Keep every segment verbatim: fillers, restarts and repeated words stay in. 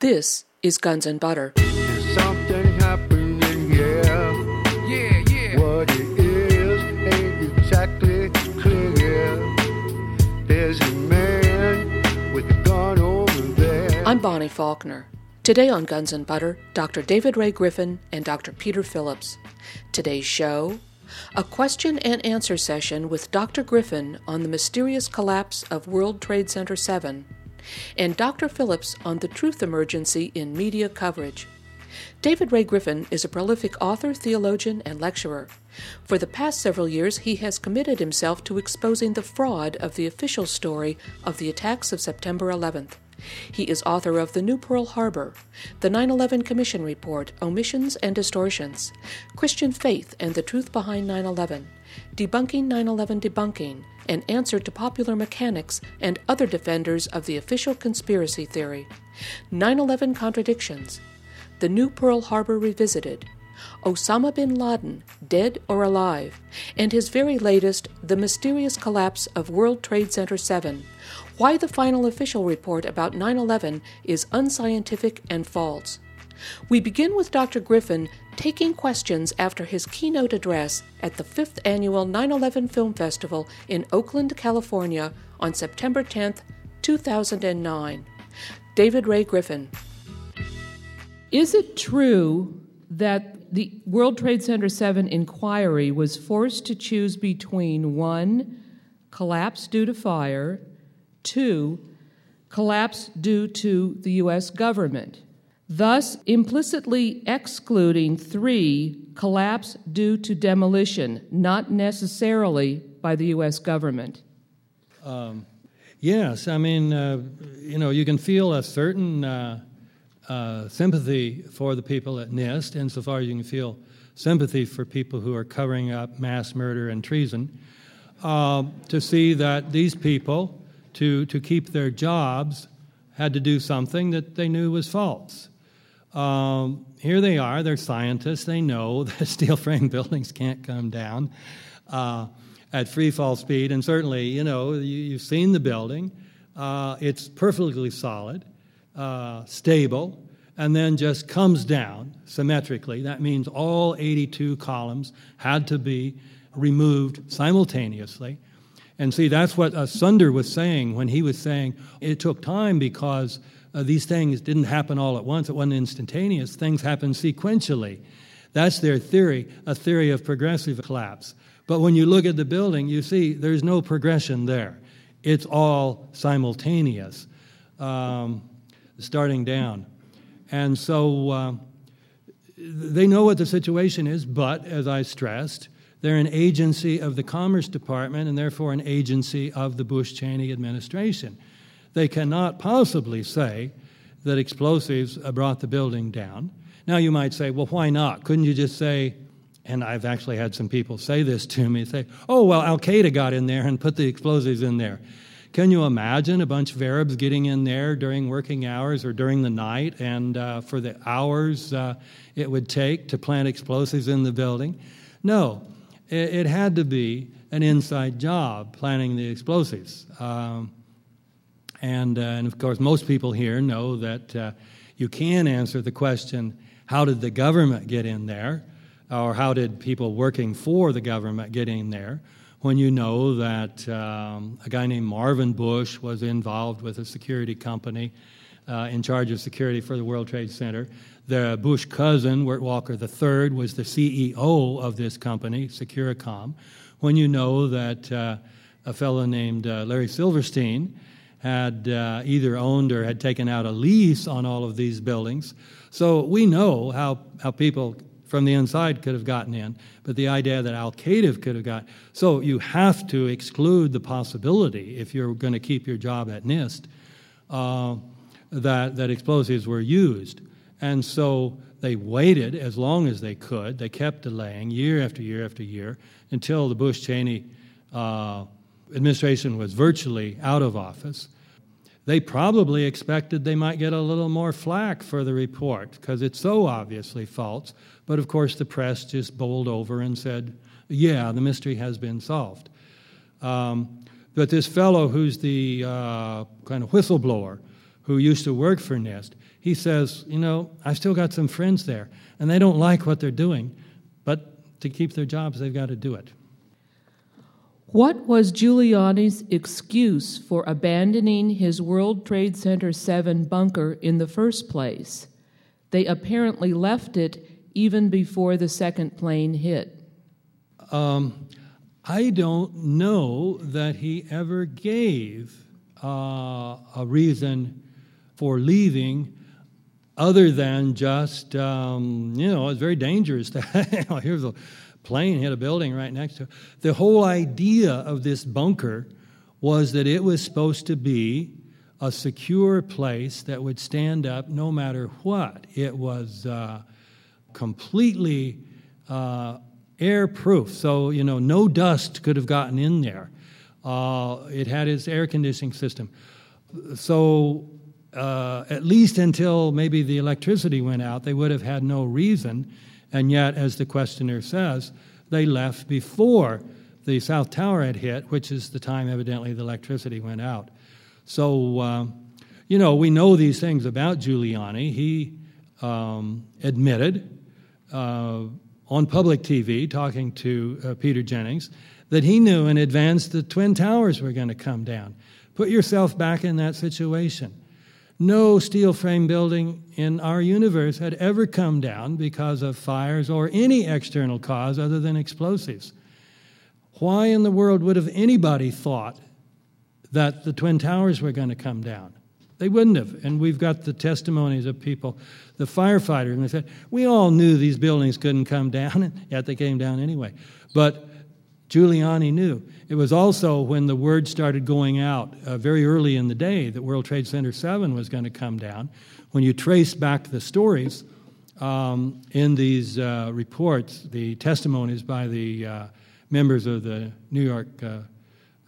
This is Guns and Butter. There's something happening, yeah. Yeah, yeah. What it is ain't exactly clear. There's a man with a gun over there. I'm Bonnie Faulkner. Today on Guns and Butter, Doctor David Ray Griffin and Doctor Peter Phillips. Today's show, a question and answer session with Doctor Griffin on the mysterious collapse of World Trade Center seven. And Doctor Phillips on the truth emergency in media coverage. David Ray Griffin is a prolific author, theologian, and lecturer. For the past several years, he has committed himself to exposing the fraud of the official story of the attacks of September eleventh. He is author of The New Pearl Harbor, The nine eleven Commission Report, Omissions and Distortions, Christian Faith and the Truth Behind nine eleven, Debunking nine eleven Debunking, An Answer to Popular Mechanics and Other Defenders of the Official Conspiracy Theory, nine eleven Contradictions, The New Pearl Harbor Revisited, Osama bin Laden, Dead or Alive, and his very latest, The Mysterious Collapse of World Trade Center seven, Why the Final Official Report About nine eleven is Unscientific and False. We begin with Doctor Griffin taking questions after his keynote address at the fifth Annual nine eleven Film Festival in Oakland, California on September tenth, two thousand nine. David Ray Griffin. Is it true that the World Trade Center seven inquiry was forced to choose between one, collapse due to fire, two, collapse due to the U S government, thus implicitly excluding three, collapse due to demolition, not necessarily by the U S government? Um, yes, I mean, uh, you know, you can feel a certain uh, uh, sympathy for the people at NIST, insofar as you can feel sympathy for people who are covering up mass murder and treason, uh, to see that these people, to, to keep their jobs, had to do something that they knew was false. Um, here they are, they're scientists, they know that steel frame buildings can't come down uh, at free fall speed, and certainly, you know, you, you've seen the building, uh, it's perfectly solid, uh, stable, and then just comes down symmetrically. That means all eighty-two columns had to be removed simultaneously. And see, that's what uh, Sunder was saying when he was saying it took time because uh, these things didn't happen all at once. It wasn't instantaneous. Things happen sequentially. That's their theory, a theory of progressive collapse. But when you look at the building, you see there's no progression there. It's all simultaneous, um, starting down. And so uh, they know what the situation is, but, as I stressed, they're an agency of the Commerce Department and therefore an agency of the Bush-Cheney administration. They cannot possibly say that explosives brought the building down. Now you might say, well, why not? Couldn't you just say, and I've actually had some people say this to me, say, oh, well, Al-Qaeda got in there and put the explosives in there. Can you imagine a bunch of Arabs getting in there during working hours or during the night and uh, for the hours uh, it would take to plant explosives in the building? No. It had to be an inside job planning the explosives. Um, and, uh, and, of course, most people here know that uh, you can answer the question, how did the government get in there, or how did people working for the government get in there, when you know that um, a guy named Marvin Bush was involved with a security company uh, in charge of security for the World Trade Center. The Bush cousin, Wirt Walker the third, was the C E O of this company, Securacom, when you know that uh, a fellow named uh, Larry Silverstein had uh, either owned or had taken out a lease on all of these buildings. So we know how, how people from the inside could have gotten in, but the idea that Al-Qaeda could have got... So you have to exclude the possibility, if you're going to keep your job at NIST, uh, that, that explosives were used. And so they waited as long as they could. They kept delaying year after year after year until the Bush-Cheney uh, administration was virtually out of office. They probably expected they might get a little more flack for the report because it's so obviously false. But, of course, the press just bowled over and said, yeah, the mystery has been solved. Um, but this fellow who's the uh, kind of whistleblower who used to work for NIST, he says, you know, I've still got some friends there, and they don't like what they're doing, but to keep their jobs, they've got to do it. What was Giuliani's excuse for abandoning his World Trade Center seven bunker in the first place? They apparently left it even before the second plane hit. Um, I don't know that he ever gave uh, a reason for leaving other than just, um, you know, it's very dangerous to here's a plane hit a building right next to it. The whole idea of this bunker was that it was supposed to be a secure place that would stand up no matter what. It was uh, completely uh, airproof, so, you know, no dust could have gotten in there. Uh, it had its air conditioning system. So uh, at least until maybe the electricity went out, they would have had no reason. And yet, as the questioner says, they left before the South Tower had hit, which is the time, evidently, the electricity went out. So, uh, you know, we know these things about Giuliani. He um, admitted uh, on public T V, talking to uh, Peter Jennings, that he knew in advance the Twin Towers were going to come down. Put yourself back in that situation. No steel frame building in our universe had ever come down because of fires or any external cause other than explosives. Why in the world would have anybody thought that the Twin Towers were going to come down? They wouldn't have. And we've got the testimonies of people, the firefighters, and they said, we all knew these buildings couldn't come down, and yet they came down anyway. But Giuliani knew. It was also when the word started going out uh, very early in the day that World Trade Center seven was going to come down. When you trace back the stories um, in these uh, reports, the testimonies by the uh, members of the New York uh,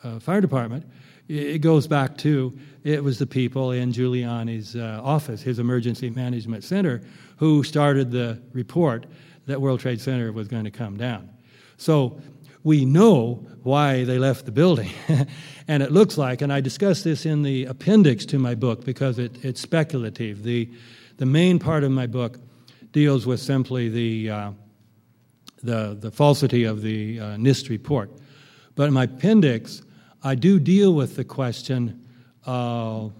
uh, Fire Department, it goes back to it was the people in Giuliani's uh, office, his emergency management center, who started the report that World Trade Center was going to come down. So we know why they left the building. And it looks like, and I discuss this in the appendix to my book because it, it's speculative. The the main part of my book deals with simply the uh, the, the falsity of the uh, NIST report. But in my appendix, I do deal with the question, uh,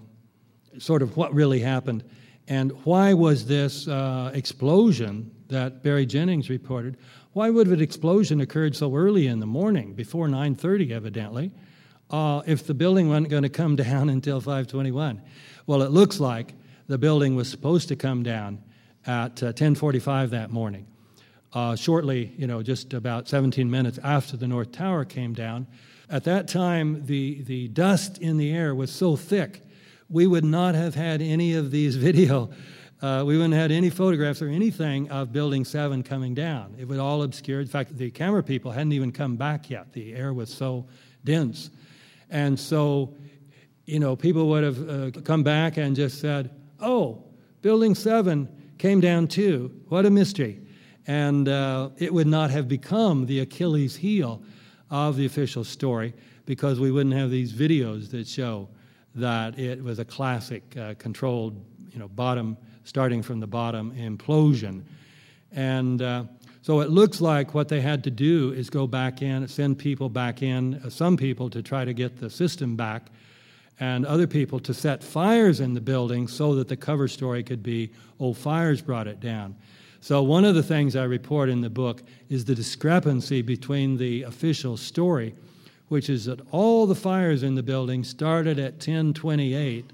sort of what really happened and why was this uh, explosion that Barry Jennings reported, why would an explosion occurred so early in the morning, before nine thirty evidently, uh, if the building wasn't going to come down until five twenty-one? Well, it looks like the building was supposed to come down at uh, ten forty-five that morning. Uh, shortly, you know, just about seventeen minutes after the North Tower came down. At that time, the, the dust in the air was so thick, we would not have had any of these video Uh, we wouldn't have had any photographs or anything of Building seven coming down. It was all obscured. In fact, the camera people hadn't even come back yet. The air was so dense. And so, you know, people would have uh, come back and just said, oh, Building seven came down too. What a mystery. And uh, it would not have become the Achilles heel of the official story because we wouldn't have these videos that show that it was a classic uh, controlled, you know, bottom starting from the bottom, implosion. And uh, so it looks like what they had to do is go back in, send people back in, uh, some people to try to get the system back, and other people to set fires in the building so that the cover story could be, oh, fires brought it down. So one of the things I report in the book is the discrepancy between the official story, which is that all the fires in the building started at ten twenty-eight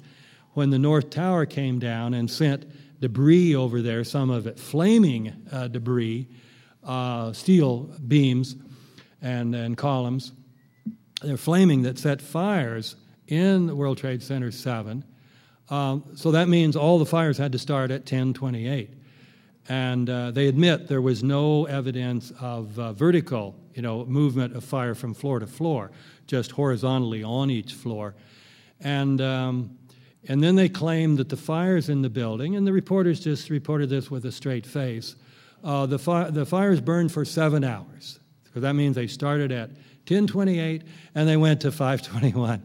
when the North Tower came down and sent debris over there, some of it flaming uh, debris, uh, steel beams and, and columns. They're flaming that set fires in the World Trade Center seven. Um, so that means all the fires had to start at ten twenty-eight. And uh, they admit there was no evidence of uh, vertical, you know, movement of fire from floor to floor, just horizontally on each floor. And Um, And then they claimed that the fires in the building, and the reporters just reported this with a straight face, uh, the, fi- the fires burned for seven hours. Because that means they started at ten twenty-eight and they went to five twenty-one.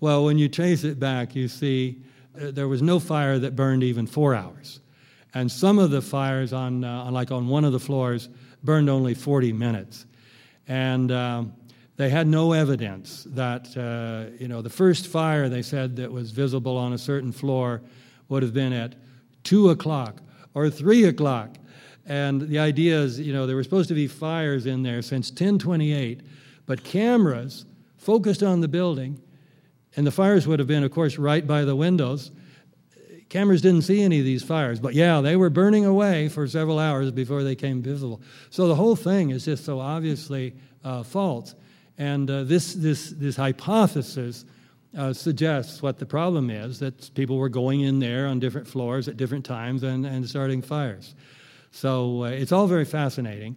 Well, when you trace it back, you see there was no fire that burned even four hours. And some of the fires on, uh, like on one of the floors, burned only forty minutes. And um, they had no evidence that, uh, you know, the first fire they said that was visible on a certain floor would have been at two o'clock or three o'clock. And the idea is, you know, there were supposed to be fires in there since ten twenty-eight, but cameras focused on the building, and the fires would have been, of course, right by the windows. Cameras didn't see any of these fires, but yeah, they were burning away for several hours before they came visible. So the whole thing is just so obviously uh, false. And uh, this, this, this hypothesis uh, suggests what the problem is, that people were going in there on different floors at different times and, and starting fires. So uh, it's all very fascinating.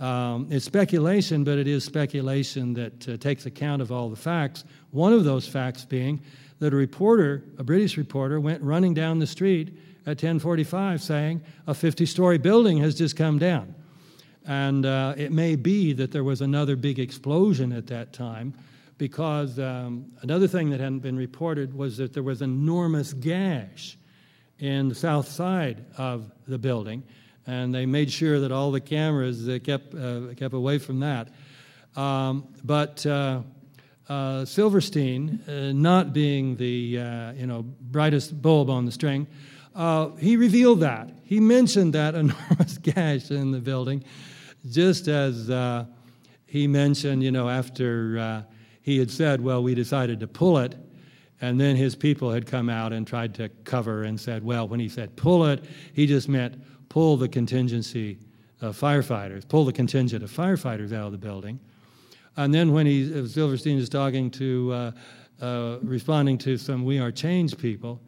Um, it's speculation, but it is speculation that uh, takes account of all the facts. One of those facts being that a reporter, a British reporter, went running down the street at ten forty-five saying a fifty-story building has just come down. And uh, it may be that there was another big explosion at that time, because um, another thing that hadn't been reported was that there was an enormous gash in the south side of the building, and they made sure that all the cameras uh, kept, uh, kept away from that. Um, but... Uh, Uh, Silverstein, uh, not being the uh, you know brightest bulb on the string, uh, he revealed that. He mentioned that enormous gash in the building, just as uh, he mentioned, you know, after uh, he had said, well, we decided to pull it, and then his people had come out and tried to cover and said, well, when he said pull it, he just meant pull the contingency of firefighters, pull the contingent of firefighters out of the building. And then when he, Silverstein is talking to, uh, uh, responding to some We Are Change people,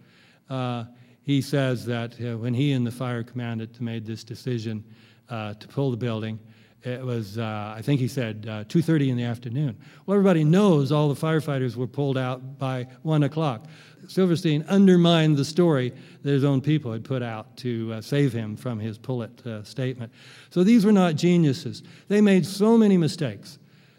uh, he says that uh, when he and the fire commandant made this decision uh, to pull the building, it was, uh, I think he said, uh, two thirty in the afternoon. Well, everybody knows all the firefighters were pulled out by one o'clock. Silverstein undermined the story that his own people had put out to uh, save him from his pull-it uh, statement. So these were not geniuses. They made so many mistakes.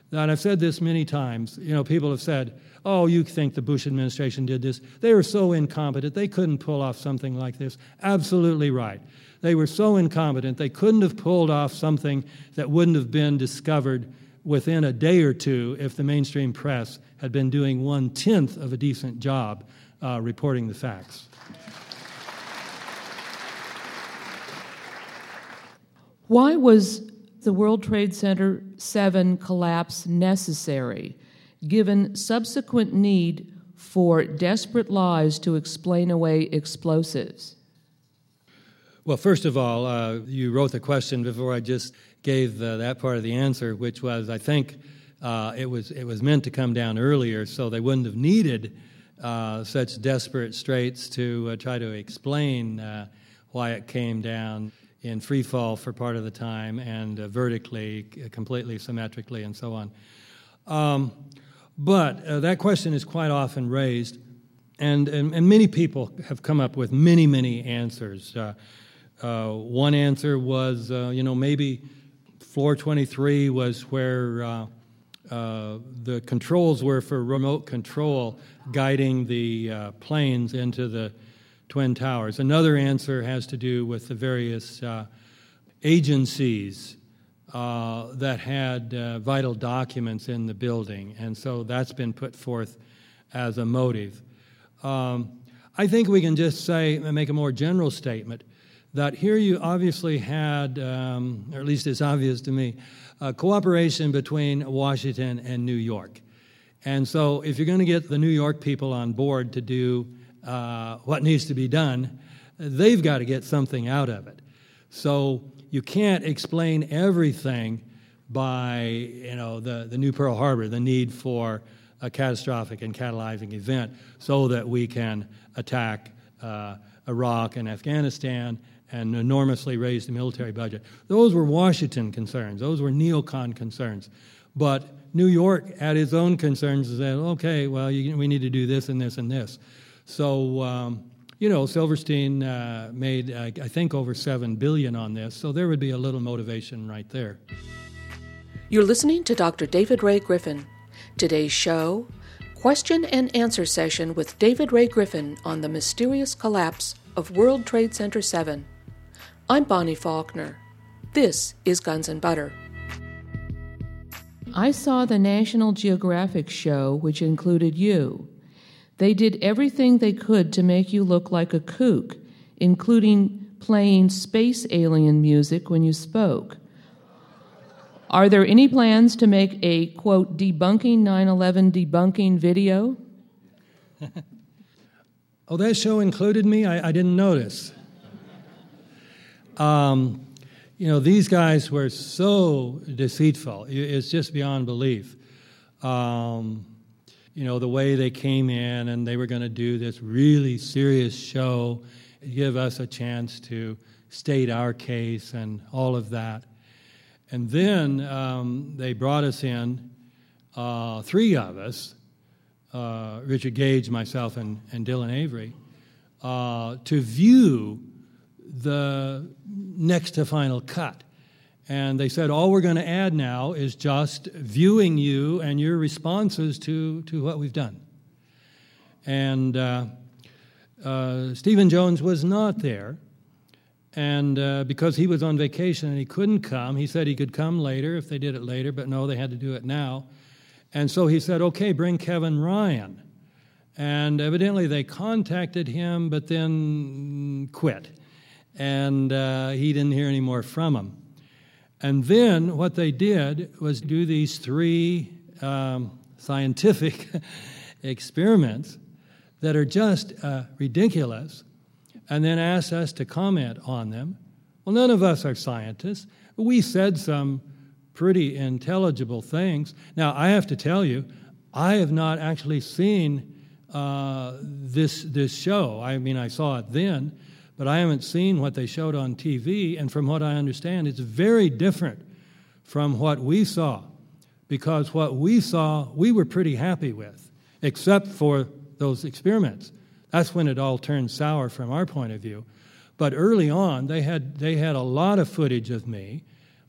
Now, and I've said this many times, you know, people have said, oh, you think the Bush administration did this. They were so incompetent, they couldn't pull off something like this. Absolutely right. They were so incompetent, they couldn't have pulled off something that wouldn't have been discovered within a day or two if the mainstream press had been doing one-tenth of a decent job uh, reporting the facts. Why was the World Trade Center seven collapse necessary, given subsequent need for desperate lies to explain away explosives? Well, first of all, uh, you wrote the question before I just gave uh, that part of the answer, which was, I think uh, it was it was meant to come down earlier, so they wouldn't have needed uh, such desperate straits to uh, try to explain uh, why it came down in free fall for part of the time, and uh, vertically, c- completely symmetrically, and so on. Um, but uh, that question is quite often raised, and, and, and many people have come up with many, many answers. Uh, uh, one answer was, uh, you know, maybe floor twenty-three was where uh, uh, the controls were for remote control guiding the uh, planes into the Twin Towers. Another answer has to do with the various uh, agencies uh, that had uh, vital documents in the building, and so that's been put forth as a motive. Um, I think we can just say, and make a more general statement, that here you obviously had, um, or at least it's obvious to me, uh, cooperation between Washington and New York. And so if you're going to get the New York people on board to do Uh, what needs to be done, they've got to get something out of it. So you can't explain everything by, you know, the, the New Pearl Harbor, the need for a catastrophic and catalyzing event so that we can attack uh, Iraq and Afghanistan and enormously raise the military budget. Those were Washington concerns. Those were neocon concerns. But New York had its own concerns and said, okay, well, you, we need to do this and this and this. So, um, you know, Silverstein uh, made, uh, I think, over seven billion dollars on this, so there would be a little motivation right there. You're listening to Doctor David Ray Griffin. Today's show, Question and Answer Session with David Ray Griffin on the Mysterious Collapse of World Trade Center seven. I'm Bonnie Faulkner. This is Guns and Butter. I saw the National Geographic show, which included you. They did everything they could to make you look like a kook, including playing space alien music when you spoke. Are there any plans to make a, quote, debunking nine eleven debunking video? Oh, that show included me? I, I didn't notice. Um... You know, these guys were so deceitful. It's just beyond belief. Um, you know, the way they came in and they were going to do this really serious show, give us a chance to state our case and all of that. And then um, they brought us in, uh, three of us, uh, Richard Gage, myself, and, and Dylan Avery, uh, to view the next to final cut. And they said, all we're going to add now is just viewing you and your responses to, to what we've done. And uh, uh, Stephen Jones was not there. And uh, because he was on vacation and he couldn't come, he said he could come later if they did it later, but no, they had to do it now. And so he said, okay, bring Kevin Ryan. And evidently they contacted him, but then quit. And uh, he didn't hear any more from him. And then what they did was do these three um, scientific experiments that are just uh, ridiculous, and then asked us to comment on them. Well, none of us are scientists. We said some pretty intelligible things. Now, I have to tell you, I have not actually seen uh, this this show. I mean, I saw it then, but I haven't seen what they showed on T V, and from what I understand, it's very different from what we saw, because what we saw, we were pretty happy with, except for those experiments. That's when it all turned sour from our point of view. But early on, they had they had a lot of footage of me.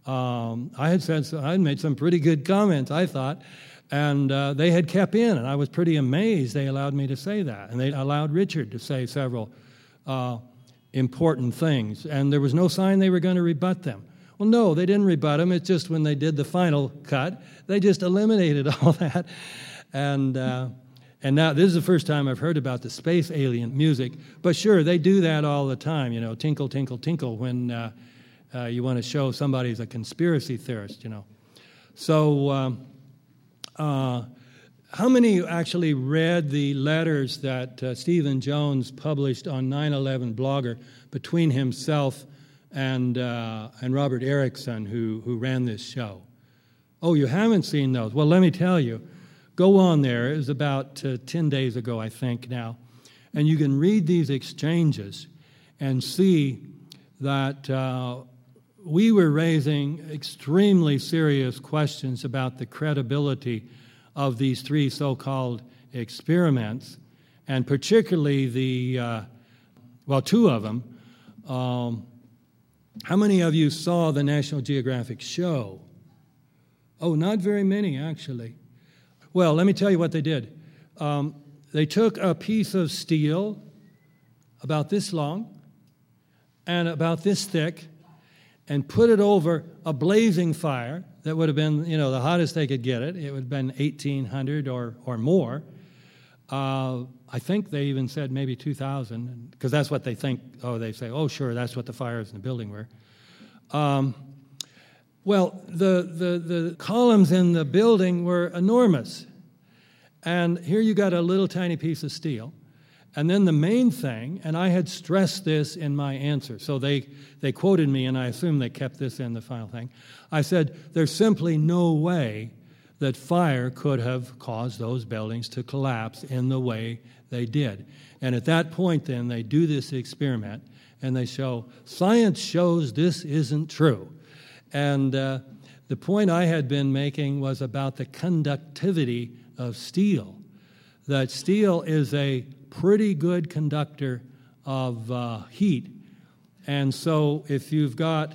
Um, I had said so, I had made some pretty good comments, I thought, and uh, they had kept in, and I was pretty amazed they allowed me to say that, and they allowed Richard to say several Uh, important things, and there was no sign they were going to rebut them. Well, no, they didn't rebut them. It's just when they did the final cut, they just eliminated all that. And uh, and now this is the first time I've heard about the space alien music, but sure, they do that all the time, you know, tinkle, tinkle, tinkle, when uh, uh, you want to show somebody's a conspiracy theorist, you know. So um, uh, how many actually read the letters that uh, Stephen Jones published on nine eleven Blogger between himself and uh, and Robert Erickson, who, who ran this show? Oh, you haven't seen those? Well, let me tell you. Go on there. It was about uh, ten days ago, I think, now. And you can read these exchanges and see that uh, we were raising extremely serious questions about the credibility of these three so-called experiments, and particularly the, uh, well, two of them. Um, how many of you saw the National Geographic show? Oh, not very many, actually. Well, let me tell you what they did. Um, they took a piece of steel about this long and about this thick and put it over a blazing fire. That would have been, you know, the hottest they could get it. It would have been eighteen hundred or, or more. Uh, I think they even said maybe two thousand, because that's what they think. Oh, they say, oh, sure, that's what the fires in the building were. Um, well, the, the, the columns in the building were enormous. And here you got a little tiny piece of steel. And then the main thing, and I had stressed this in my answer, so they, they quoted me, and I assume they kept this in the final thing. I said, there's simply no way that fire could have caused those buildings to collapse in the way they did. And at that point, then, they do this experiment, and they show, science shows this isn't true. And uh, the point I had been making was about the conductivity of steel, that steel is a pretty good conductor of uh, heat. And so if you've got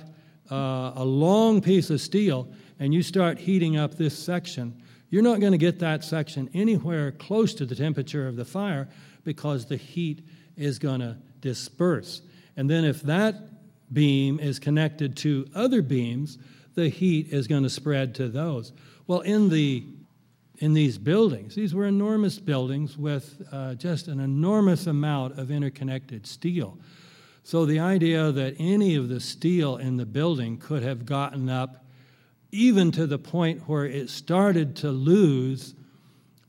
uh, a long piece of steel and you start heating up this section, You're not going to get that section anywhere close to the temperature of the fire because the heat is going to disperse. And then if that beam is connected to other beams, the heat is going to spread to those. Well, in the in these buildings, these were enormous buildings with uh, just an enormous amount of interconnected steel. So the idea that any of the steel in the building could have gotten up even to the point where it started to lose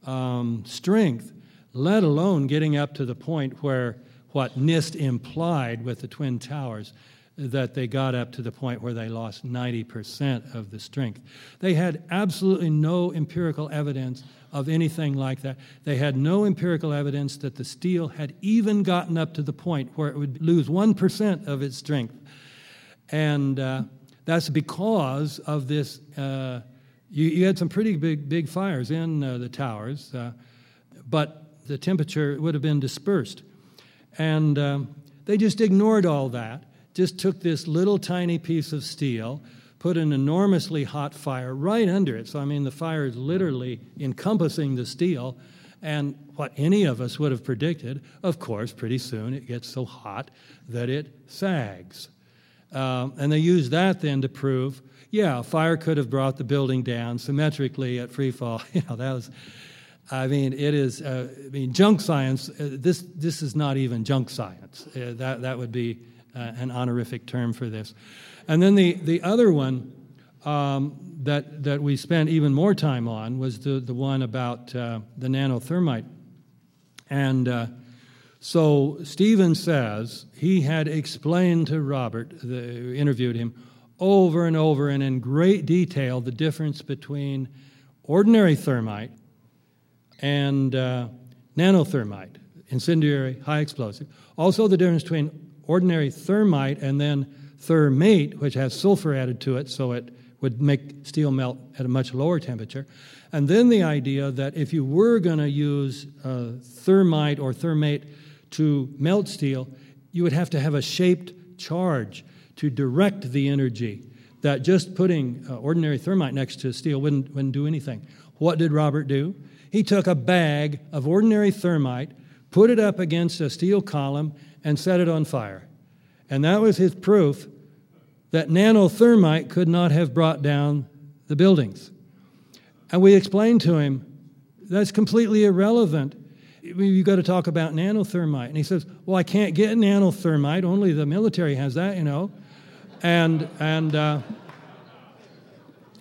um, strength, let alone getting up to the point where what NIST implied with the Twin Towers, that they got up to the point where they lost ninety percent of the strength. They had absolutely no empirical evidence of anything like that. They had no empirical evidence that the steel had even gotten up to the point where it would lose one percent of its strength. And uh, that's because of this. Uh, you, you had some pretty big, big fires in uh, the towers, uh, but the temperature would have been dispersed. And um, they just ignored all that. Just took this little tiny piece of steel, put an enormously hot fire right under it. So, I mean, the fire is literally encompassing the steel. And what any of us would have predicted, of course, pretty soon it gets so hot that it sags. Um, and they used that then to prove, yeah, fire could have brought the building down symmetrically at free fall. You know, that was... I mean, it is. Uh, I mean, junk science. Uh, this this is not even junk science. Uh, that that would be uh, an honorific term for this. And then the the other one um, that that we spent even more time on was the the one about uh, the nanothermite. And uh, so Stephen says he had explained to Robert, the, interviewed him, over and over and in great detail the difference between ordinary thermite and uh, nanothermite, incendiary, high explosive. Also the difference between ordinary thermite and then thermate, which has sulfur added to it, so it would make steel melt at a much lower temperature. And then the idea that if you were going to use uh, thermite or thermate to melt steel, you would have to have a shaped charge to direct the energy, that just putting uh, ordinary thermite next to steel wouldn't, wouldn't do anything. What did Robert do? He took a bag of ordinary thermite, put it up against a steel column, and set it on fire. And that was his proof that nanothermite could not have brought down the buildings. And we explained to him, that's completely irrelevant. You've got to talk about nanothermite. And he says, well, I can't get nanothermite. Only the military has that, you know. And... and uh,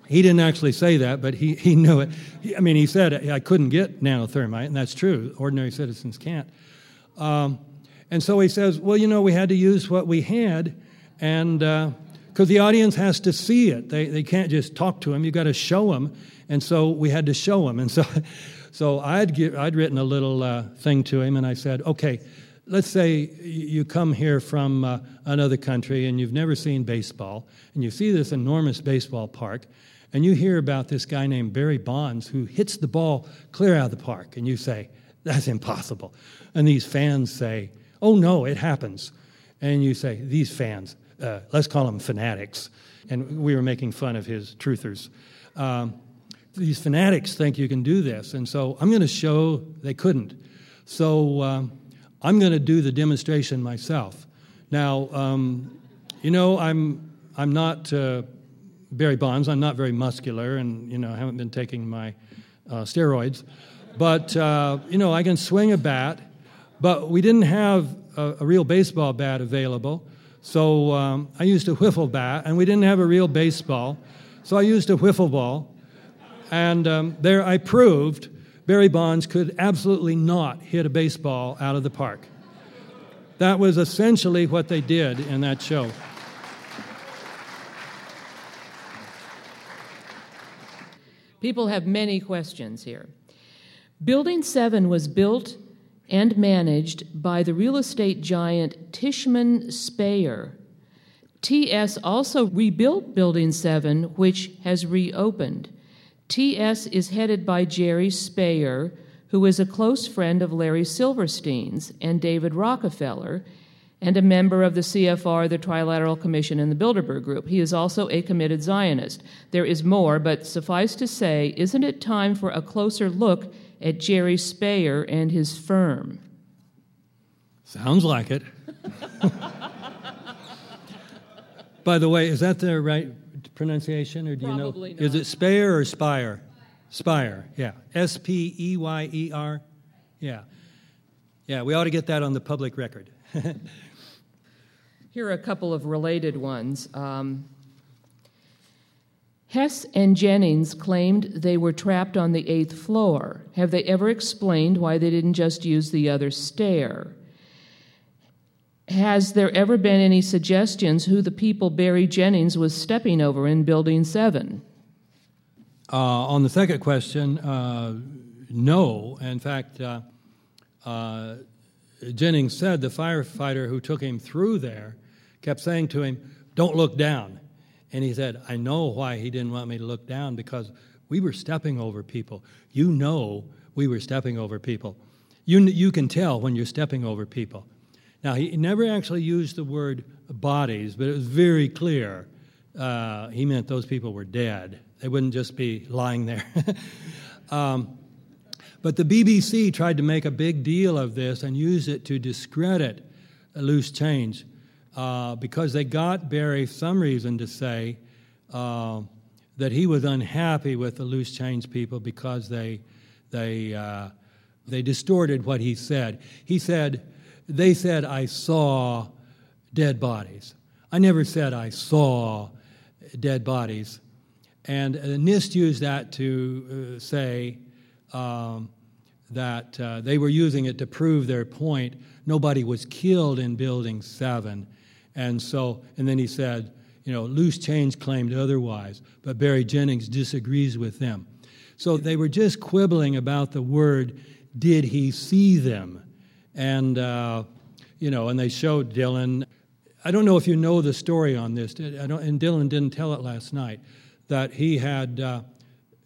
He didn't actually say that, but he, he knew it. He, I mean, he said, I couldn't get nanothermite, and that's true. Ordinary citizens can't. Um, and so he says, well, you know, we had to use what we had, and because uh, the audience has to see it. They they can't just talk to him. You've got to show them. And so we had to show him. And so so I'd, give, I'd written a little uh, thing to him, and I said, okay, let's say you come here from uh, another country and you've never seen baseball, and you see this enormous baseball park, and you hear about this guy named Barry Bonds who hits the ball clear out of the park, and you say, that's impossible. And these fans say, oh, no, it happens. And you say, these fans, uh, let's call them fanatics. And we were making fun of his truthers. Um, these fanatics think you can do this, and so I'm going to show they couldn't. So... Um, I'm going to do the demonstration myself. Now, um, you know, I'm I'm not uh, Barry Bonds. I'm not very muscular, and you know, I haven't been taking my uh, steroids. But uh, you know, I can swing a bat. But we didn't have a, a real baseball bat available, so um, I used a wiffle bat, and we didn't have a real baseball, so I used a wiffle ball, and um, there I proved Barry Bonds could absolutely not hit a baseball out of the park. That was essentially what they did in that show. People have many questions here. Building seven was built and managed by the real estate giant Tishman Speyer. T S also rebuilt Building seven, which has reopened. T S is headed by Jerry Speyer, who is a close friend of Larry Silverstein's and David Rockefeller, and a member of the C F R, the Trilateral Commission, and the Bilderberg Group. He is also a committed Zionist. There is more, but suffice to say, isn't it time for a closer look at Jerry Speyer and his firm? Sounds like it. By the way, is that the right pronunciation, or do Probably you know? Probably not. Is it Speyer or Spire? Speyer, yeah. S P E Y E R? Yeah. Yeah, we ought to get that on the public record. Here are a couple of related ones. Um, Hess and Jennings claimed they were trapped on the eighth floor. Have they ever explained why they didn't just use the other stair? Has there ever been any suggestions who the people Barry Jennings was stepping over in Building seven? Uh, on the second question, uh, no. In fact, uh, uh, Jennings said the firefighter who took him through there kept saying to him, "Don't look down." And he said, "I know why he didn't want me to look down, because we were stepping over people. You know we were stepping over people. You, you can tell when you're stepping over people." Now, he never actually used the word bodies, but it was very clear uh, he meant those people were dead. They wouldn't just be lying there. um, but the B B C tried to make a big deal of this and use it to discredit Loose Change uh, because they got Barry some reason to say uh, that he was unhappy with the Loose Change people because they, they, uh, they distorted what he said. He said... They said, "I saw dead bodies." I never said I saw dead bodies. And uh, NIST used that to uh, say um, that uh, they were using it to prove their point. Nobody was killed in Building seven. And so, and then he said, you know, Loose Change claimed otherwise, but Barry Jennings disagrees with them. So they were just quibbling about the word, "Did he see them?" And, uh, you know, and they showed Dylan. I don't know if you know the story on this, I don't, and Dylan didn't tell it last night, that he had uh,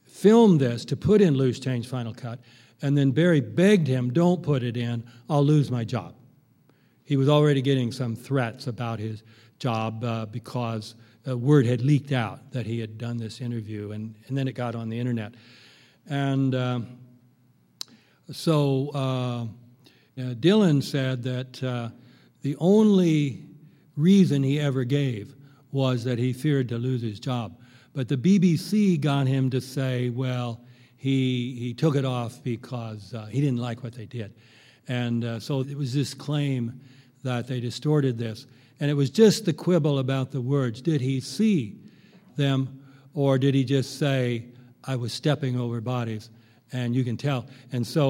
filmed this to put in Loose Change Final Cut, and then Barry begged him, "Don't put it in, I'll lose my job." He was already getting some threats about his job uh, because a word had leaked out that he had done this interview, and, and then it got on the internet. And uh, so... Uh, Uh, Dylan said that uh, the only reason he ever gave was that he feared to lose his job. But the B B C got him to say, well, he he took it off because uh, he didn't like what they did. And uh, so it was this claim that they distorted this. And it was just the quibble about the words. Did he see them, or did he just say, "I was stepping over bodies, and you can tell"? And so...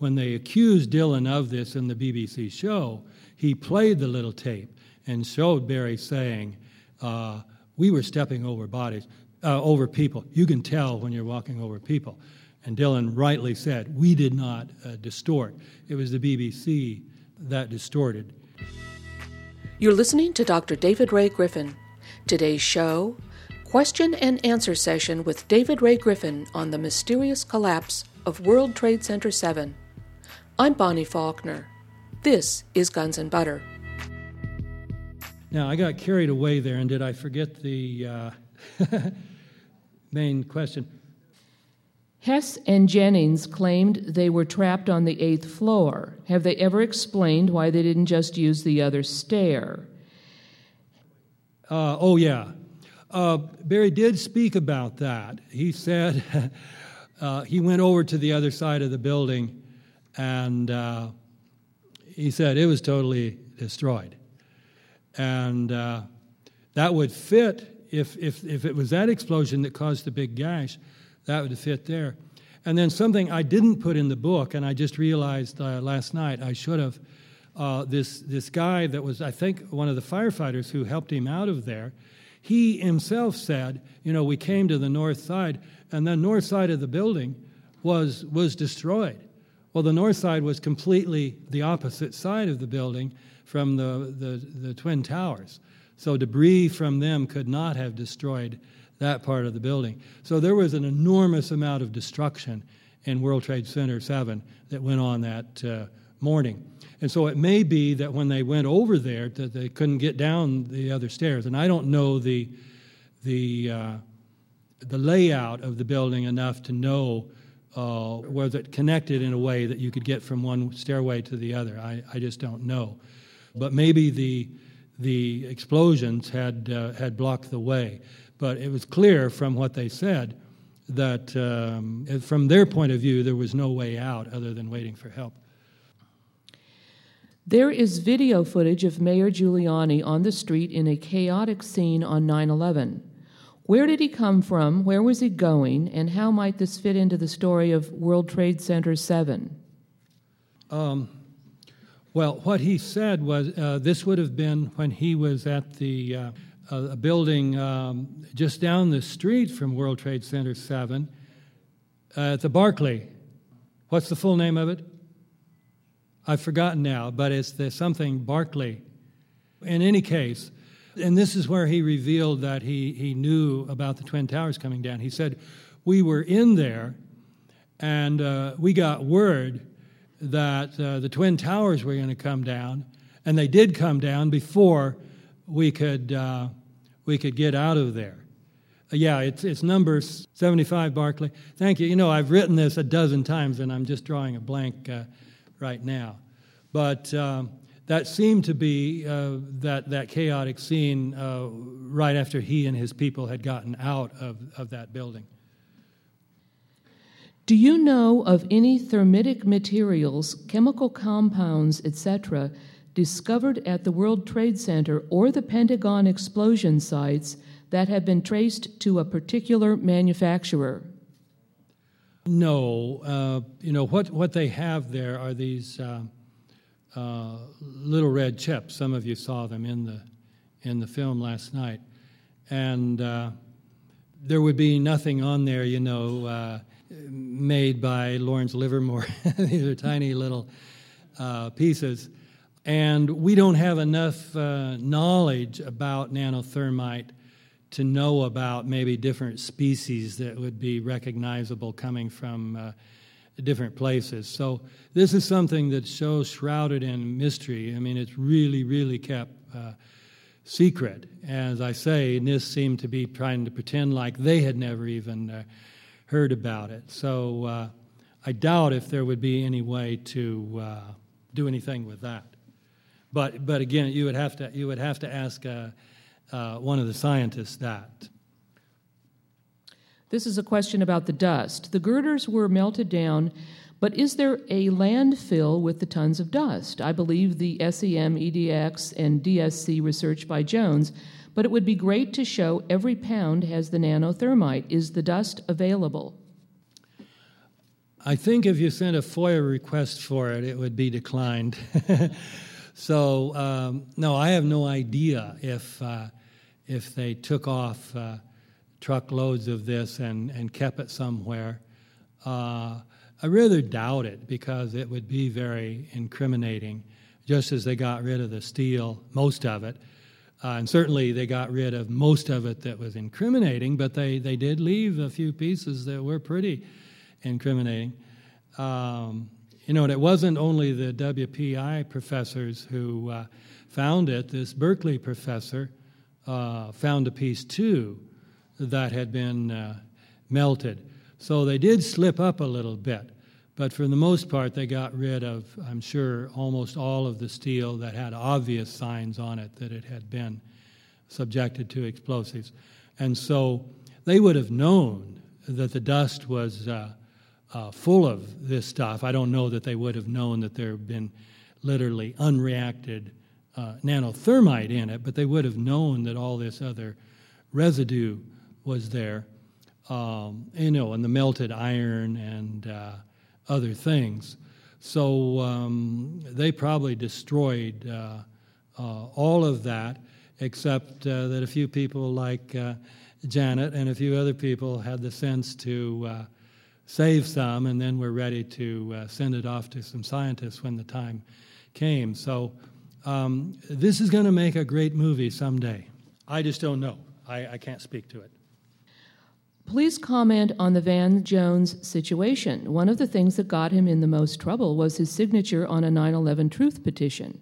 when they accused Dylan of this in the B B C show, he played the little tape and showed Barry saying, uh, "We were stepping over bodies, uh, over people. You can tell when you're walking over people." And Dylan rightly said, "We did not uh, distort. It was the B B C that distorted." You're listening to Doctor David Ray Griffin. Today's show, question and answer session with David Ray Griffin on the mysterious collapse of World Trade Center seven. I'm Bonnie Faulkner. This is Guns and Butter. Now, I got carried away there, and did I forget the uh, main question? Hess and Jennings claimed they were trapped on the eighth floor. Have they ever explained why they didn't just use the other stair? Uh, oh, yeah. Uh, Barry did speak about that. He said uh, he went over to the other side of the building, and uh, he said it was totally destroyed. And uh, that would fit, if, if, if it was that explosion that caused the big gash, that would fit there. And then something I didn't put in the book, and I just realized uh, last night I should have, uh, this, this guy that was, I think, one of the firefighters who helped him out of there, he himself said, you know, "We came to the north side, and the north side of the building was was destroyed." Well, the north side was completely the opposite side of the building from the, the, the Twin Towers. So debris from them could not have destroyed that part of the building. So there was an enormous amount of destruction in World Trade Center seven that went on that uh, morning. And so it may be that when they went over there, that they couldn't get down the other stairs. And I don't know the the uh, the layout of the building enough to know uh, whether it connected in a way that you could get from one stairway to the other. I, I just don't know. But maybe the the explosions had uh, had blocked the way. But it was clear from what they said that um, from their point of view, there was no way out other than waiting for help. There is video footage of Mayor Giuliani on the street in a chaotic scene on nine eleven. Where did he come from, where was he going, and how might this fit into the story of World Trade Center seven? Um, well, what he said was uh, this would have been when he was at the uh, uh, building um, just down the street from World Trade Center seven uh, at the Barclay. What's the full name of it? I've forgotten now, but it's the something Barclay. In any case, and this is where he revealed that he, he knew about the Twin Towers coming down. He said, we were in there, and uh, we got word that uh, the Twin Towers were going to come down, and they did come down before we could uh, we could get out of there. Uh, yeah, it's it's number seventy-five Barclay. Thank you. You know, I've written this a dozen times, and I'm just drawing a blank uh right now. But um, that seemed to be uh, that, that chaotic scene uh, right after he and his people had gotten out of, of that building. Do you know of any thermitic materials, chemical compounds, et cetera, discovered at the World Trade Center or the Pentagon explosion sites that have been traced to a particular manufacturer? No, uh, you know, what, what they have there are these uh, uh, little red chips. Some of you saw them in the in the film last night. And uh, there would be nothing on there, you know, uh, made by Lawrence Livermore. These are tiny little uh, pieces. And we don't have enough uh, knowledge about nanothermite to know about maybe different species that would be recognizable coming from uh, different places. So this is something that's so shrouded in mystery. I mean, it's really, really kept uh, secret. As I say, NIST seemed to be trying to pretend like they had never even uh, heard about it. So uh, I doubt if there would be any way to uh, do anything with that. But but again, you would have to you would have to ask. Uh, Uh, one of the scientists that. This is a question about the dust. The girders were melted down, but is there a landfill with the tons of dust? I believe the S E M, E D X, and D S C research by Jones, but it would be great to show every pound has the nanothermite. Is the dust available? I think if you sent a FOIA request for it, it would be declined. So, um, no, I have no idea if uh, if they took off uh, truckloads of this and, and kept it somewhere. Uh, I rather doubt it because it would be very incriminating, just as they got rid of the steel, most of it. Uh, and certainly they got rid of most of it that was incriminating, but they, they did leave a few pieces that were pretty incriminating. Um You know, and it wasn't only the W P I professors who uh, found it. This Berkeley professor uh, found a piece, too, that had been uh, melted. So they did slip up a little bit. But for the most part, they got rid of, I'm sure, almost all of the steel that had obvious signs on it that it had been subjected to explosives. And so they would have known that the dust was Uh, Uh, full of this stuff. I don't know that they would have known that there had been literally unreacted uh, nanothermite in it, but they would have known that all this other residue was there, um, you know, and the melted iron and uh, other things. So um, they probably destroyed uh, uh, all of that, except uh, that a few people like uh, Janet and a few other people had the sense to Uh, save some, and then we're ready to uh, send it off to some scientists when the time came. So um, this is going to make a great movie someday. I just don't know. I, I can't speak to it. Please comment on the Van Jones situation. One of the things that got him in the most trouble was his signature on a nine eleven truth petition.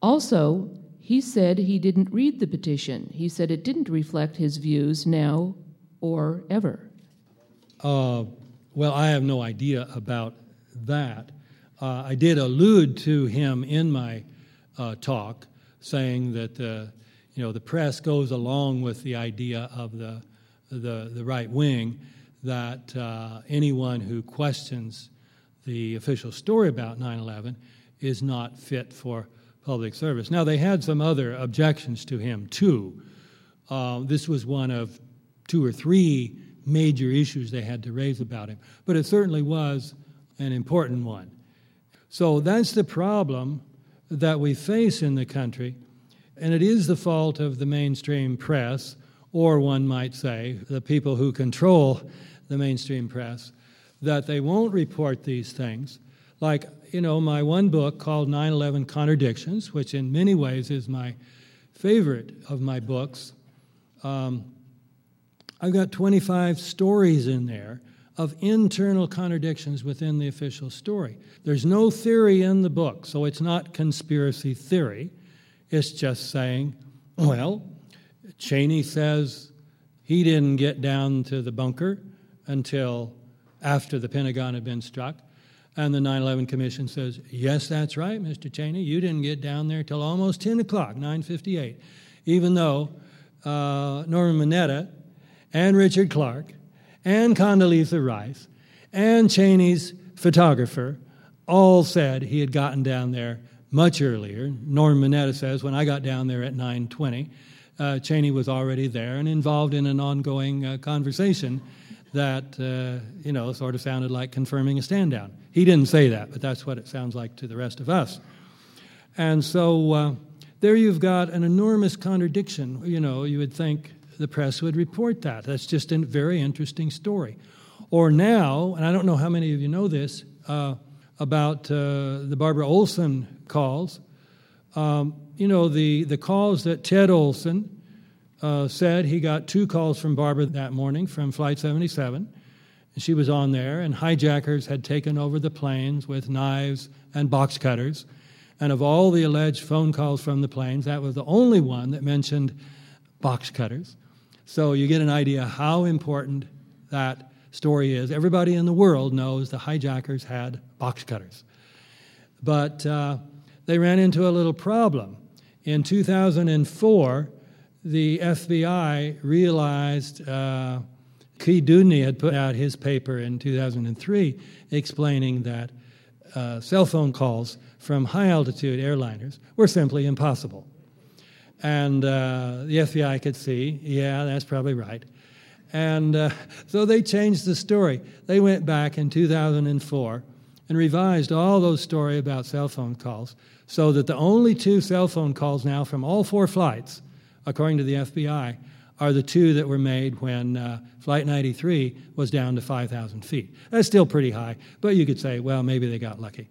Also, he said he didn't read the petition. He said it didn't reflect his views now or ever. Uh, well, I have no idea about that. Uh, I did allude to him in my uh, talk, saying that uh, you know the press goes along with the idea of the the, the right wing that uh, anyone who questions the official story about nine eleven is not fit for public service. Now, they had some other objections to him, too. Uh, this was one of two or three major issues they had to raise about him, but it certainly was an important one. So that's the problem that we face in the country, and it is the fault of the mainstream press, or one might say the people who control the mainstream press, that they won't report these things. Like, you know, my one book called nine eleven Contradictions, which in many ways is my favorite of my books, um, I've got twenty-five stories in there of internal contradictions within the official story. There's no theory in the book, so it's not conspiracy theory. It's just saying, well, Cheney says he didn't get down to the bunker until after the Pentagon had been struck, and the nine eleven Commission says, yes, that's right, Mister Cheney, you didn't get down there till almost ten o'clock, nine fifty-eight, even though uh, Norman Mineta and Richard Clark and Condoleezza Rice and Cheney's photographer all said he had gotten down there much earlier. Norman Mineta says, when I got down there at nine twenty, uh, Cheney was already there and involved in an ongoing uh, conversation that, uh, you know, sort of sounded like confirming a stand-down. He didn't say that, but that's what it sounds like to the rest of us. And so uh, there you've got an enormous contradiction. You know, you would think the press would report that. That's just a very interesting story. Or now, and I don't know how many of you know this, uh, about uh, the Barbara Olson calls. Um, you know, the, the calls that Ted Olson uh, said, he got two calls from Barbara that morning from Flight seventy-seven. And she was on there, and hijackers had taken over the planes with knives and box cutters. And of all the alleged phone calls from the planes, that was the only one that mentioned box cutters. So you get an idea how important that story is. Everybody in the world knows the hijackers had box cutters. But uh, they ran into a little problem. In two thousand four, the F B I realized uh, Key Dudney had put out his paper in two thousand three explaining that uh, cell phone calls from high-altitude airliners were simply impossible. And uh, the F B I could see, yeah, that's probably right. And uh, so they changed the story. They went back in two thousand four and revised all those stories about cell phone calls so that the only two cell phone calls now from all four flights, according to the F B I, are the two that were made when uh, Flight ninety-three was down to five thousand feet. That's still pretty high, but you could say, well, maybe they got lucky.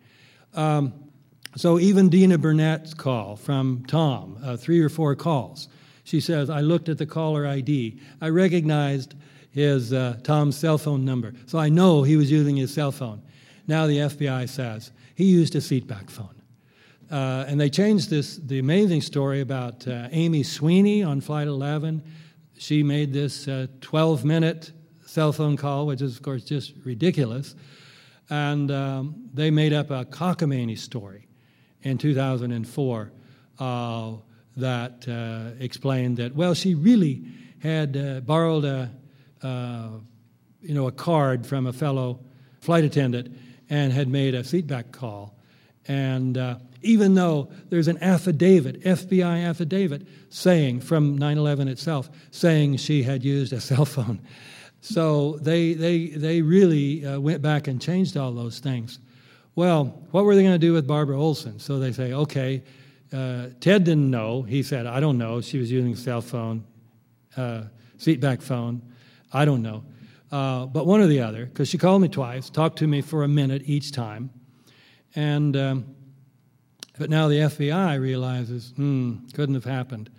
Um, So even Dina Burnett's call from Tom, uh, three or four calls, she says, I looked at the caller I D. I recognized his uh, Tom's cell phone number, so I know he was using his cell phone. Now the F B I says he used a seatback phone. Uh, and they changed this, the amazing story about uh, Amy Sweeney on Flight eleven. She made this uh, twelve-minute cell phone call, which is, of course, just ridiculous. And um, they made up a cockamamie story in two thousand four, uh, that uh, explained that, well, she really had uh, borrowed a, uh, you know, a card from a fellow flight attendant and had made a feedback call. And uh, even though there's an affidavit, F B I affidavit, saying, from nine eleven itself, saying she had used a cell phone. So they, they, they really uh, went back and changed all those things. Well, what were they going to do with Barbara Olson? So they say, okay, uh, Ted didn't know. He said, I don't know. She was using a cell phone, uh, seatback phone. I don't know. Uh, but one or the other, because she called me twice, talked to me for a minute each time. And um, but now the F B I realizes, hmm, couldn't have happened.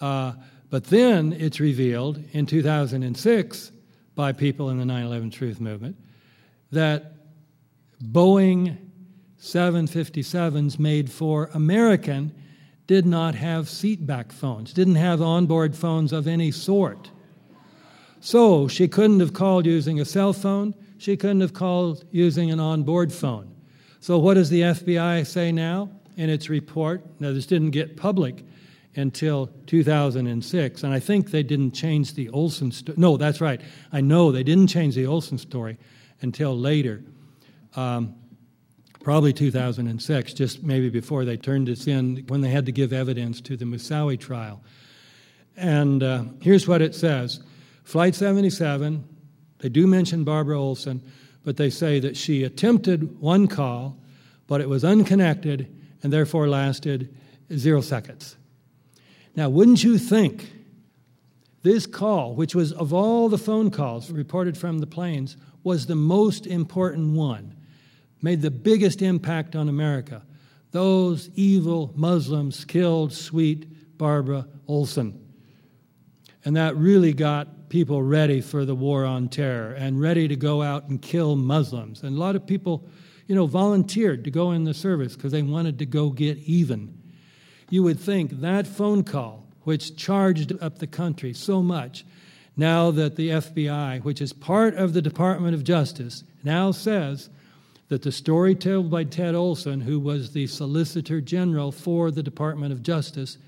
Uh, but then it's revealed in two thousand six by people in the nine eleven truth movement that Boeing seven fifty-sevens made for American did not have seatback phones, didn't have onboard phones of any sort. So she couldn't have called using a cell phone. She couldn't have called using an onboard phone. So what does the F B I say now in its report? Now, this didn't get public until two thousand six, and I think they didn't change the Olson story. No, that's right. I know they didn't change the Olson story until later, um, probably two thousand six, just maybe before they turned this in, when they had to give evidence to the Moussaoui trial. And uh, here's what it says. Flight seventy-seven, they do mention Barbara Olson, but they say that she attempted one call, but it was unconnected and therefore lasted zero seconds. Now, wouldn't you think this call, which was of all the phone calls reported from the planes, was the most important one, made the biggest impact on America? Those evil Muslims killed sweet Barbara Olson. And that really got people ready for the war on terror and ready to go out and kill Muslims. And a lot of people, you know, volunteered to go in the service because they wanted to go get even. You would think that phone call, which charged up the country so much, now that the F B I, which is part of the Department of Justice, now says that the story told by Ted Olson, who was the Solicitor General for the Department of Justice,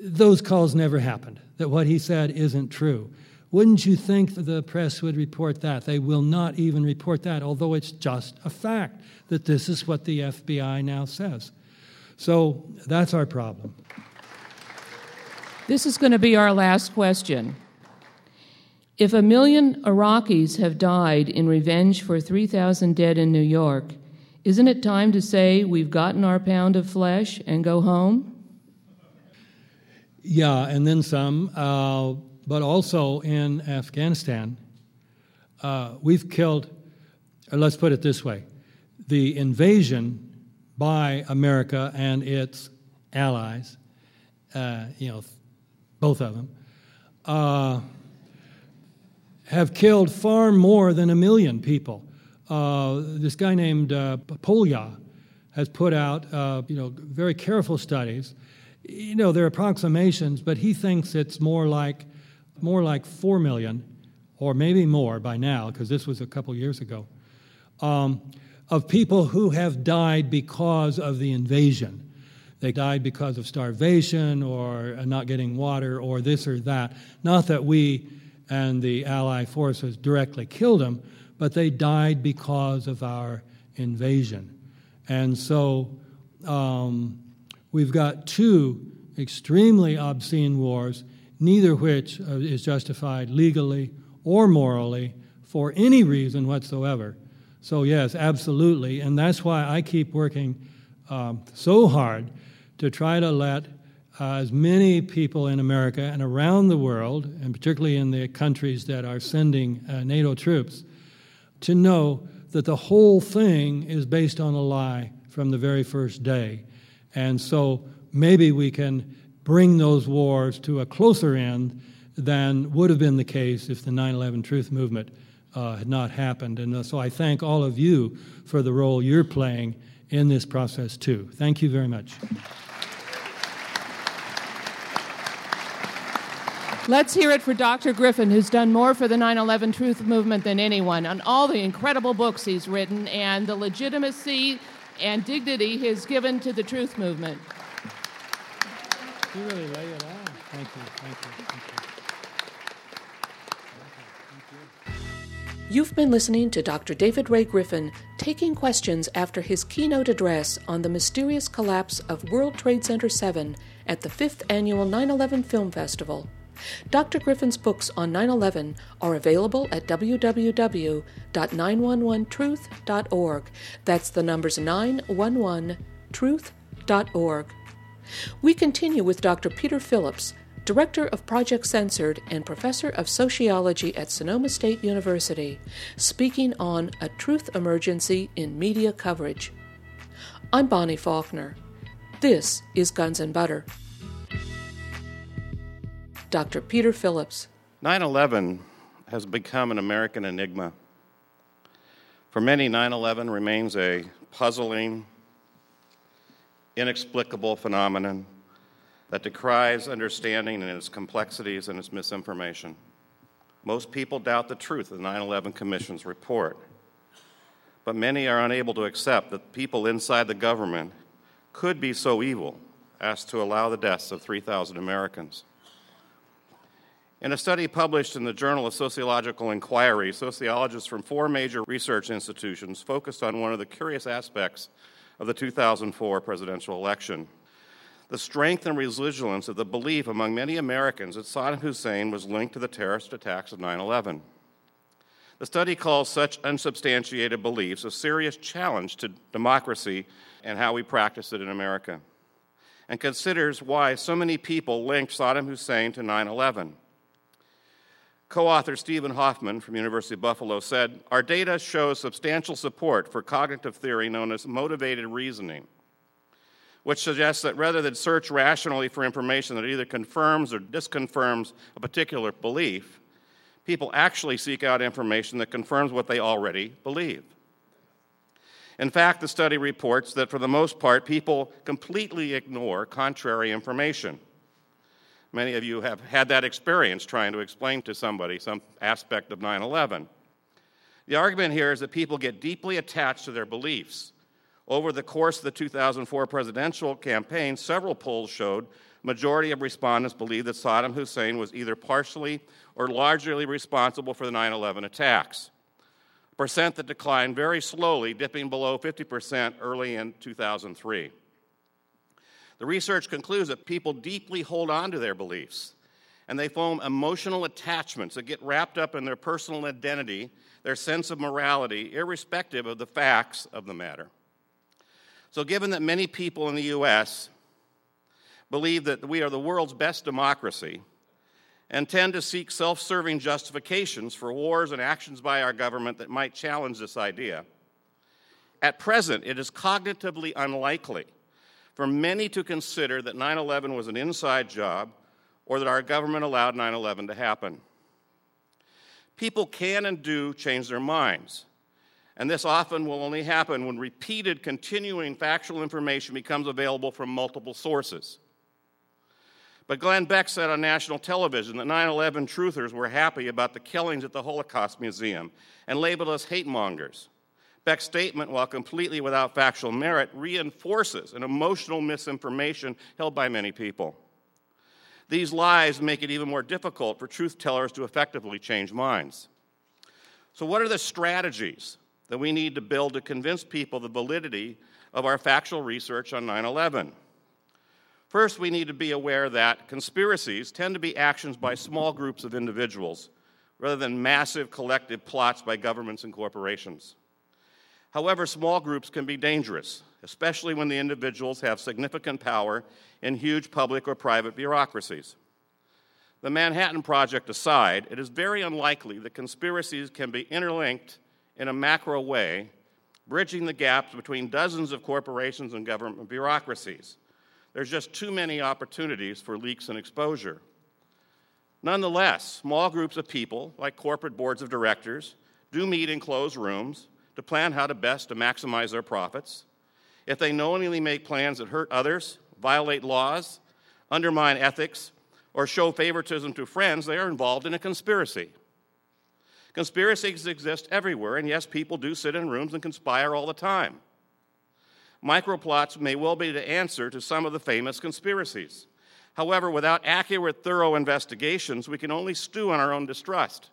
those calls never happened, that what he said isn't true. Wouldn't you think that the press would report that? They will not even report that, although it's just a fact that this is what the F B I now says. So that's our problem. This is going to be our last question. If a million Iraqis have died in revenge for three thousand dead in New York, isn't it time to say we've gotten our pound of flesh and go home? Yeah, and then some. Uh, but also in Afghanistan, uh, we've killed, or let's put it this way, the invasion by America and its allies, uh, you know, both of them, uh, have killed far more than a million people. Uh, this guy named uh, Polya has put out, uh, you know, very careful studies. You know, there are approximations, but he thinks it's more like, more like four million, or maybe more by now, because this was a couple years ago. Um, of people who have died because of the invasion. They died because of starvation or not getting water or this or that. Not that we and the Allied forces directly killed them, but they died because of our invasion. And so um, we've got two extremely obscene wars, neither which is justified legally or morally for any reason whatsoever. So yes, absolutely, and that's why I keep working um, so hard to try to let uh, as many people in America and around the world, and particularly in the countries that are sending uh, NATO troops, to know that the whole thing is based on a lie from the very first day. And so maybe we can bring those wars to a closer end than would have been the case if the nine eleven truth movement Uh, had not happened. And uh, so I thank all of you for the role you're playing in this process, too. Thank you very much. Let's hear it for Doctor Griffin, who's done more for the nine eleven truth movement than anyone, on all the incredible books he's written and the legitimacy and dignity he's given to the truth movement. You really lay it out. Thank you. Thank you. Thank you. You've been listening to Doctor David Ray Griffin taking questions after his keynote address on the mysterious collapse of World Trade Center seven at the fifth Annual nine eleven Film Festival. Doctor Griffin's books on nine eleven are available at w w w dot nine one one truth dot org. That's the numbers nine one one truth dot org. We continue with Doctor Peter Phillips, Director of Project Censored and Professor of Sociology at Sonoma State University, speaking on a truth emergency in media coverage. I'm Bonnie Faulkner. This is Guns and Butter. Doctor Peter Phillips. nine eleven has become an American enigma. For many, nine eleven remains a puzzling, inexplicable phenomenon that decries understanding in its complexities and its misinformation. Most people doubt the truth of the nine eleven Commission's report, but many are unable to accept that people inside the government could be so evil as to allow the deaths of three thousand Americans. In a study published in the Journal of Sociological Inquiry, sociologists from four major research institutions focused on one of the curious aspects of the two thousand four presidential election: the strength and resilience of the belief among many Americans that Saddam Hussein was linked to the terrorist attacks of nine eleven. The study calls such unsubstantiated beliefs a serious challenge to democracy and how we practice it in America, and considers why so many people linked Saddam Hussein to nine eleven. Co-author Stephen Hoffman from University of Buffalo said, "Our data shows substantial support for cognitive theory known as motivated reasoning, which suggests that rather than search rationally for information that either confirms or disconfirms a particular belief, people actually seek out information that confirms what they already believe. In fact, the study reports that for the most part, people completely ignore contrary information." Many of you have had that experience trying to explain to somebody some aspect of nine eleven. The argument here is that people get deeply attached to their beliefs. Over the course of the two thousand four presidential campaign, several polls showed the majority of respondents believed that Saddam Hussein was either partially or largely responsible for the nine eleven attacks, a percent that declined very slowly, dipping below fifty percent early in two thousand three. The research concludes that people deeply hold on to their beliefs, and they form emotional attachments that get wrapped up in their personal identity, their sense of morality, irrespective of the facts of the matter. So given that many people in the U S believe that we are the world's best democracy and tend to seek self-serving justifications for wars and actions by our government that might challenge this idea, at present it is cognitively unlikely for many to consider that nine eleven was an inside job or that our government allowed nine eleven to happen. People can and do change their minds, and this often will only happen when repeated, continuing factual information becomes available from multiple sources. But Glenn Beck said on national television that nine eleven truthers were happy about the killings at the Holocaust Museum and labeled us hate mongers. Beck's statement, while completely without factual merit, reinforces an emotional misinformation held by many people. These lies make it even more difficult for truth-tellers to effectively change minds. So what are the strategies that we need to build to convince people the validity of our factual research on nine eleven. First, we need to be aware that conspiracies tend to be actions by small groups of individuals rather than massive collective plots by governments and corporations. However, small groups can be dangerous, especially when the individuals have significant power in huge public or private bureaucracies. The Manhattan Project aside, it is very unlikely that conspiracies can be interlinked in a macro way, bridging the gaps between dozens of corporations and government bureaucracies. There's just too many opportunities for leaks and exposure. Nonetheless, small groups of people, like corporate boards of directors, do meet in closed rooms to plan how to best to maximize their profits. If they knowingly make plans that hurt others, violate laws, undermine ethics, or show favoritism to friends, they are involved in a conspiracy. Conspiracies exist everywhere, and yes, people do sit in rooms and conspire all the time. Microplots may well be the answer to some of the famous conspiracies. However, without accurate, thorough investigations, we can only stew on our own distrust.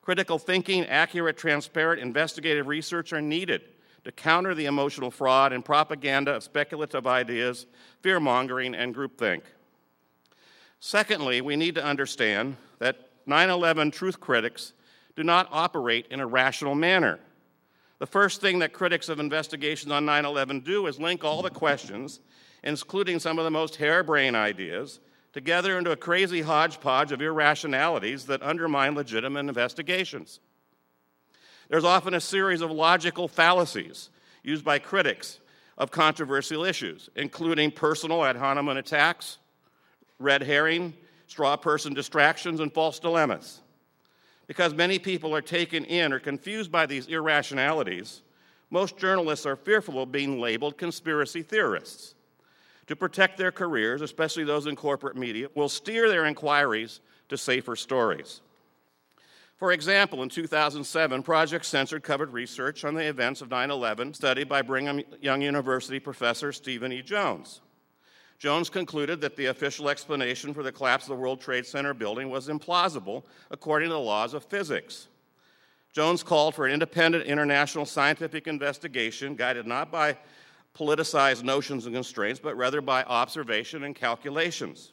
Critical thinking, accurate, transparent, investigative research are needed to counter the emotional fraud and propaganda of speculative ideas, fear-mongering, and groupthink. Secondly, we need to understand that nine eleven truth critics do not operate in a rational manner. The first thing that critics of investigations on nine eleven do is link all the questions, including some of the most harebrained ideas, together into a crazy hodgepodge of irrationalities that undermine legitimate investigations. There's often a series of logical fallacies used by critics of controversial issues, including personal ad hominem attacks, red herring, straw person distractions, and false dilemmas. because many people are taken in or confused by these irrationalities, most journalists are fearful of being labeled conspiracy theorists. To protect their careers, especially those in corporate media, will steer their inquiries to safer stories. For example, in two thousand seven, Project Censored covered research on the events of nine eleven studied by Brigham Young University professor Stephen E. Jones. Jones concluded that the official explanation for the collapse of the World Trade Center building was implausible according to the laws of physics. Jones called for an independent international scientific investigation guided not by politicized notions and constraints, but rather by observation and calculations.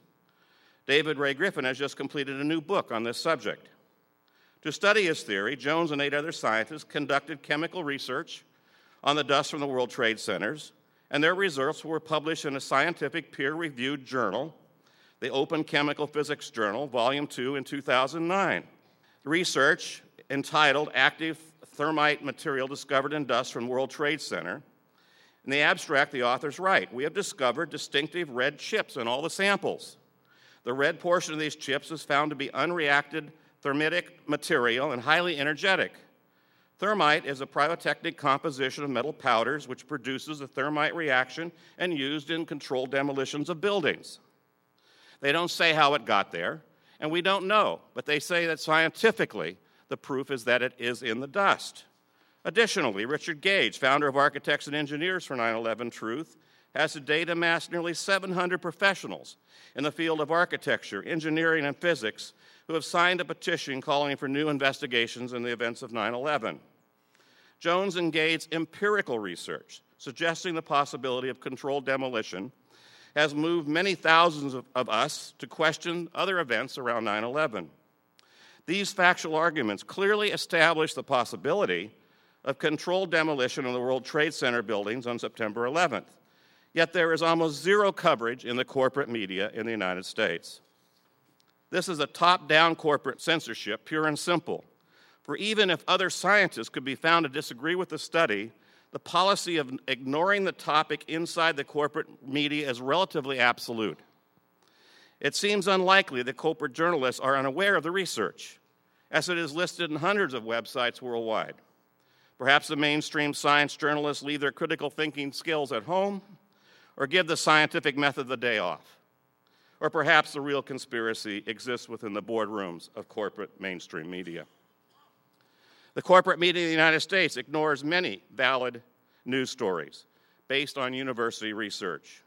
David Ray Griffin has just completed a new book on this subject. To study his theory, Jones and eight other scientists conducted chemical research on the dust from the World Trade Centers, and their results were published in a scientific peer-reviewed journal, the Open Chemical Physics Journal, Volume two in two thousand nine. The research, entitled Active Thermite Material Discovered in Dust from World Trade Center, in the abstract, the authors write, "We have discovered distinctive red chips in all the samples. The red portion of these chips is found to be unreacted thermitic material and highly energetic. Thermite is a pyrotechnic composition of metal powders which produces a thermite reaction and used in controlled demolitions of buildings." They don't say how it got there, and we don't know, but they say that scientifically the proof is that it is in the dust. Additionally, Richard Gage, founder of Architects and Engineers for nine eleven Truth, has to date amassed nearly seven hundred professionals in the field of architecture, engineering, and physics who have signed a petition calling for new investigations in the events of nine eleven. Jones and Gage's empirical research, suggesting the possibility of controlled demolition, has moved many thousands of, of us to question other events around nine eleven. These factual arguments clearly establish the possibility of controlled demolition of the World Trade Center buildings on September eleventh. Yet there is almost zero coverage in the corporate media in the United States. This is a top-down corporate censorship, pure and simple. For even if other scientists could be found to disagree with the study, the policy of ignoring the topic inside the corporate media is relatively absolute. It seems unlikely that corporate journalists are unaware of the research, as it is listed in hundreds of websites worldwide. Perhaps the mainstream science journalists leave their critical thinking skills at home or give the scientific method the day off. Or perhaps the real conspiracy exists within the boardrooms of corporate mainstream media. The corporate media in the United States ignores many valid news stories based on university research.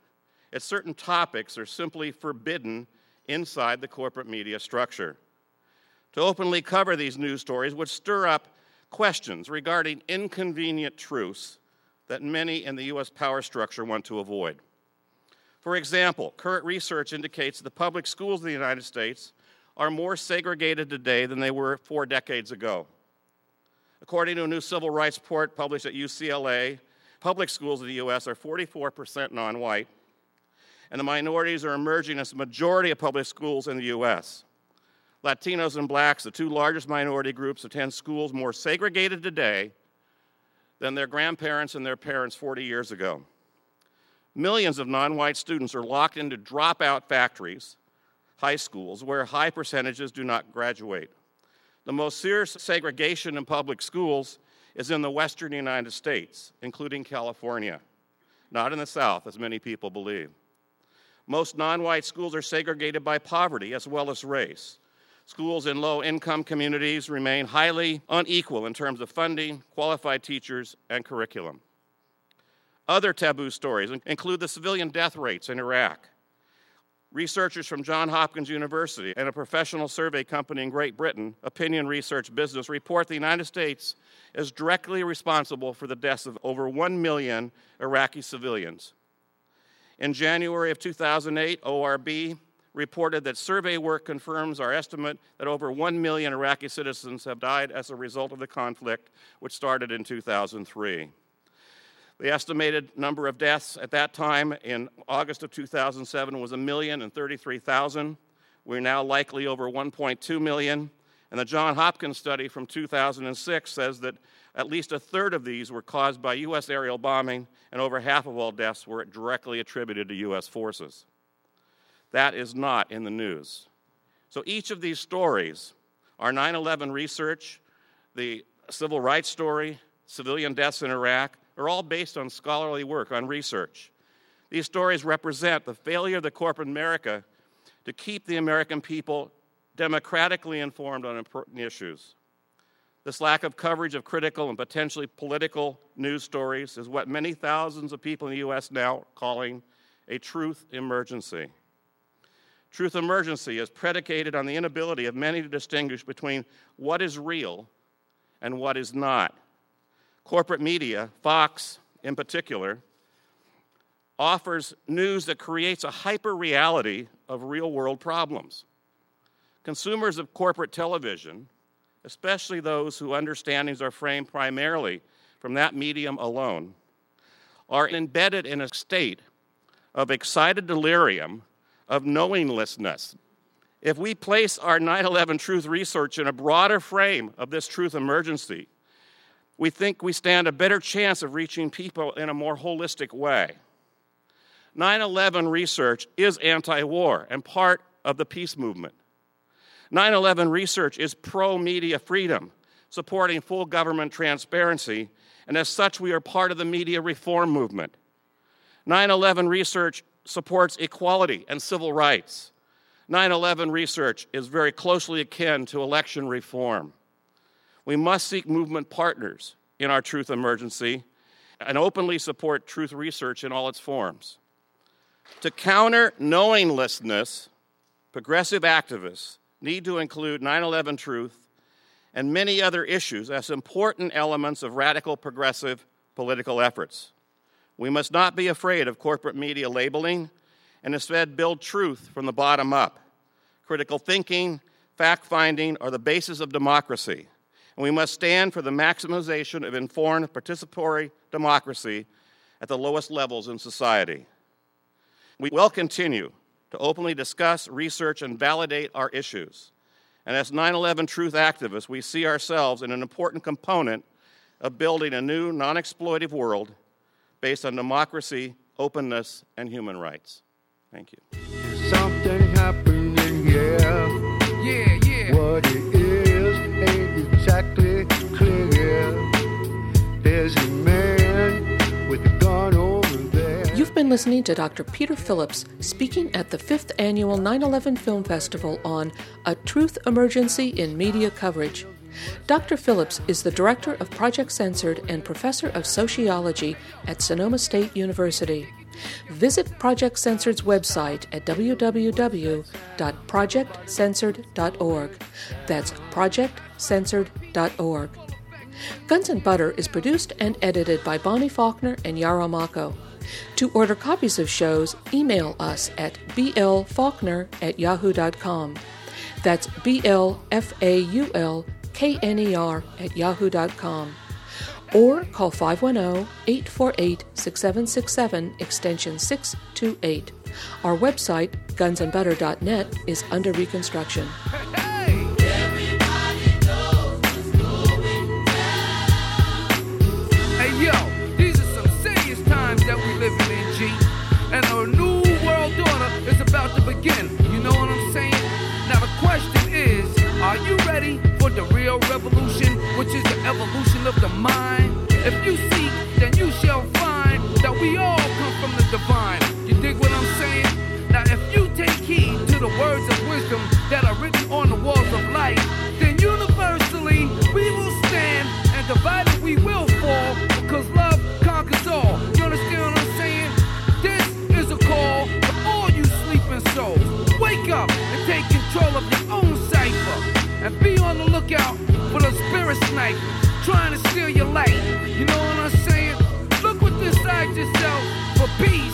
As certain topics are simply forbidden inside the corporate media structure. To openly cover these news stories would stir up questions regarding inconvenient truths that many in the U S power structure want to avoid. For example, current research indicates the public schools in the United States are more segregated today than they were four decades ago. According to a new civil rights report published at U C L A, public schools in the U S are forty-four percent non-white, and the minorities are emerging as the majority of public schools in the U S Latinos and blacks, the two largest minority groups, attend schools more segregated today than their grandparents and their parents forty years ago. Millions of non-white students are locked into dropout factories, high schools, where high percentages do not graduate. The most serious segregation in public schools is in the western United States, including California, not in the South, as many people believe. Most non-white schools are segregated by poverty as well as race. Schools in low-income communities remain highly unequal in terms of funding, qualified teachers, and curriculum. Other taboo stories include the civilian death rates in Iraq. Researchers from Johns Hopkins University and a professional survey company in Great Britain, Opinion Research Business, report the United States is directly responsible for the deaths of over one million Iraqi civilians. In January of two thousand eight, O R B reported that survey work confirms our estimate that over one million Iraqi citizens have died as a result of the conflict, which started in two thousand three. The estimated number of deaths at that time in August of two thousand seven was one million thirty-three thousand. We're now likely over one point two million. And the Johns Hopkins study from two thousand six says that at least a third of these were caused by U S aerial bombing, and over half of all deaths were directly attributed to U S forces. That is not in the news. So each of these stories Our nine eleven research, the civil rights story, civilian deaths in Iraq, are all based on scholarly work, on research. These stories represent the failure of the corporate America to keep the American people democratically informed on important issues. This lack of coverage of critical and potentially political news stories is what many thousands of people in the U S now are calling a truth emergency. Truth emergency is predicated on the inability of many to distinguish between what is real and what is not. Corporate media, Fox in particular, offers news that creates a hyper-reality of real-world problems. Consumers of corporate television, especially those whose understandings are framed primarily from that medium alone, are embedded in a state of excited delirium of knowinglessness. If we place our nine eleven truth research in a broader frame of this truth emergency, we think we stand a better chance of reaching people in a more holistic way. nine eleven research is anti-war and part of the peace movement. nine eleven research is pro-media freedom, supporting full government transparency, and as such, we are part of the media reform movement. nine eleven research supports equality and civil rights. nine eleven research is very closely akin to election reform. We must seek movement partners in our truth emergency and openly support truth research in all its forms. To counter knowinglessness, progressive activists need to include nine eleven truth and many other issues as important elements of radical progressive political efforts. We must not be afraid of corporate media labeling and instead build truth from the bottom up. Critical thinking, fact-finding are the basis of democracy, and we must stand for the maximization of informed participatory democracy at the lowest levels in society. We will continue to openly discuss, research, and validate our issues. And as nine eleven truth activists, we see ourselves in an important component of building a new, non-exploitive world based on democracy, openness, and human rights. Thank you. Something happening, yeah. Yeah, yeah. What it is ain't exactly clear. There's a man with a gun over there. You've been listening to Doctor Peter Phillips speaking at the fifth annual nine eleven Film Festival on A Truth Emergency in Media Coverage. Doctor Phillips is the director of Project Censored and professor of sociology at Sonoma State University. Visit Project Censored's website at w w w dot project censored dot org. That's project censored dot org. Guns and Butter is produced and edited by Bonnie Faulkner and Yara Mako. To order copies of shows, email us at b l faulkner at yahoo dot com. That's B L F A U L K N E R at yahoo dot com, or call five one zero, eight four eight, six seven six seven, extension six two eight. Our website, guns and butter dot net, is under reconstruction. Hey, yo, these are some serious times that we live in, G. And our new world order is about to begin. You know what I'm saying? Now the question is, are you ready for the real revolution, which is the evolution of the mind? If you seek, then you shall find that we all come from the divine. You dig what I'm saying? Now if you take heed to the words of wisdom that are written on the walls of life, then universally we will stand, and divided we will fall, because love conquers all. You understand what I'm saying? This is a call for all you sleeping souls. Wake up and take control of your own cipher. And be on the lookout for the spirit sniper trying to steal your light. You know what I'm saying? Look what this side yourself for peace.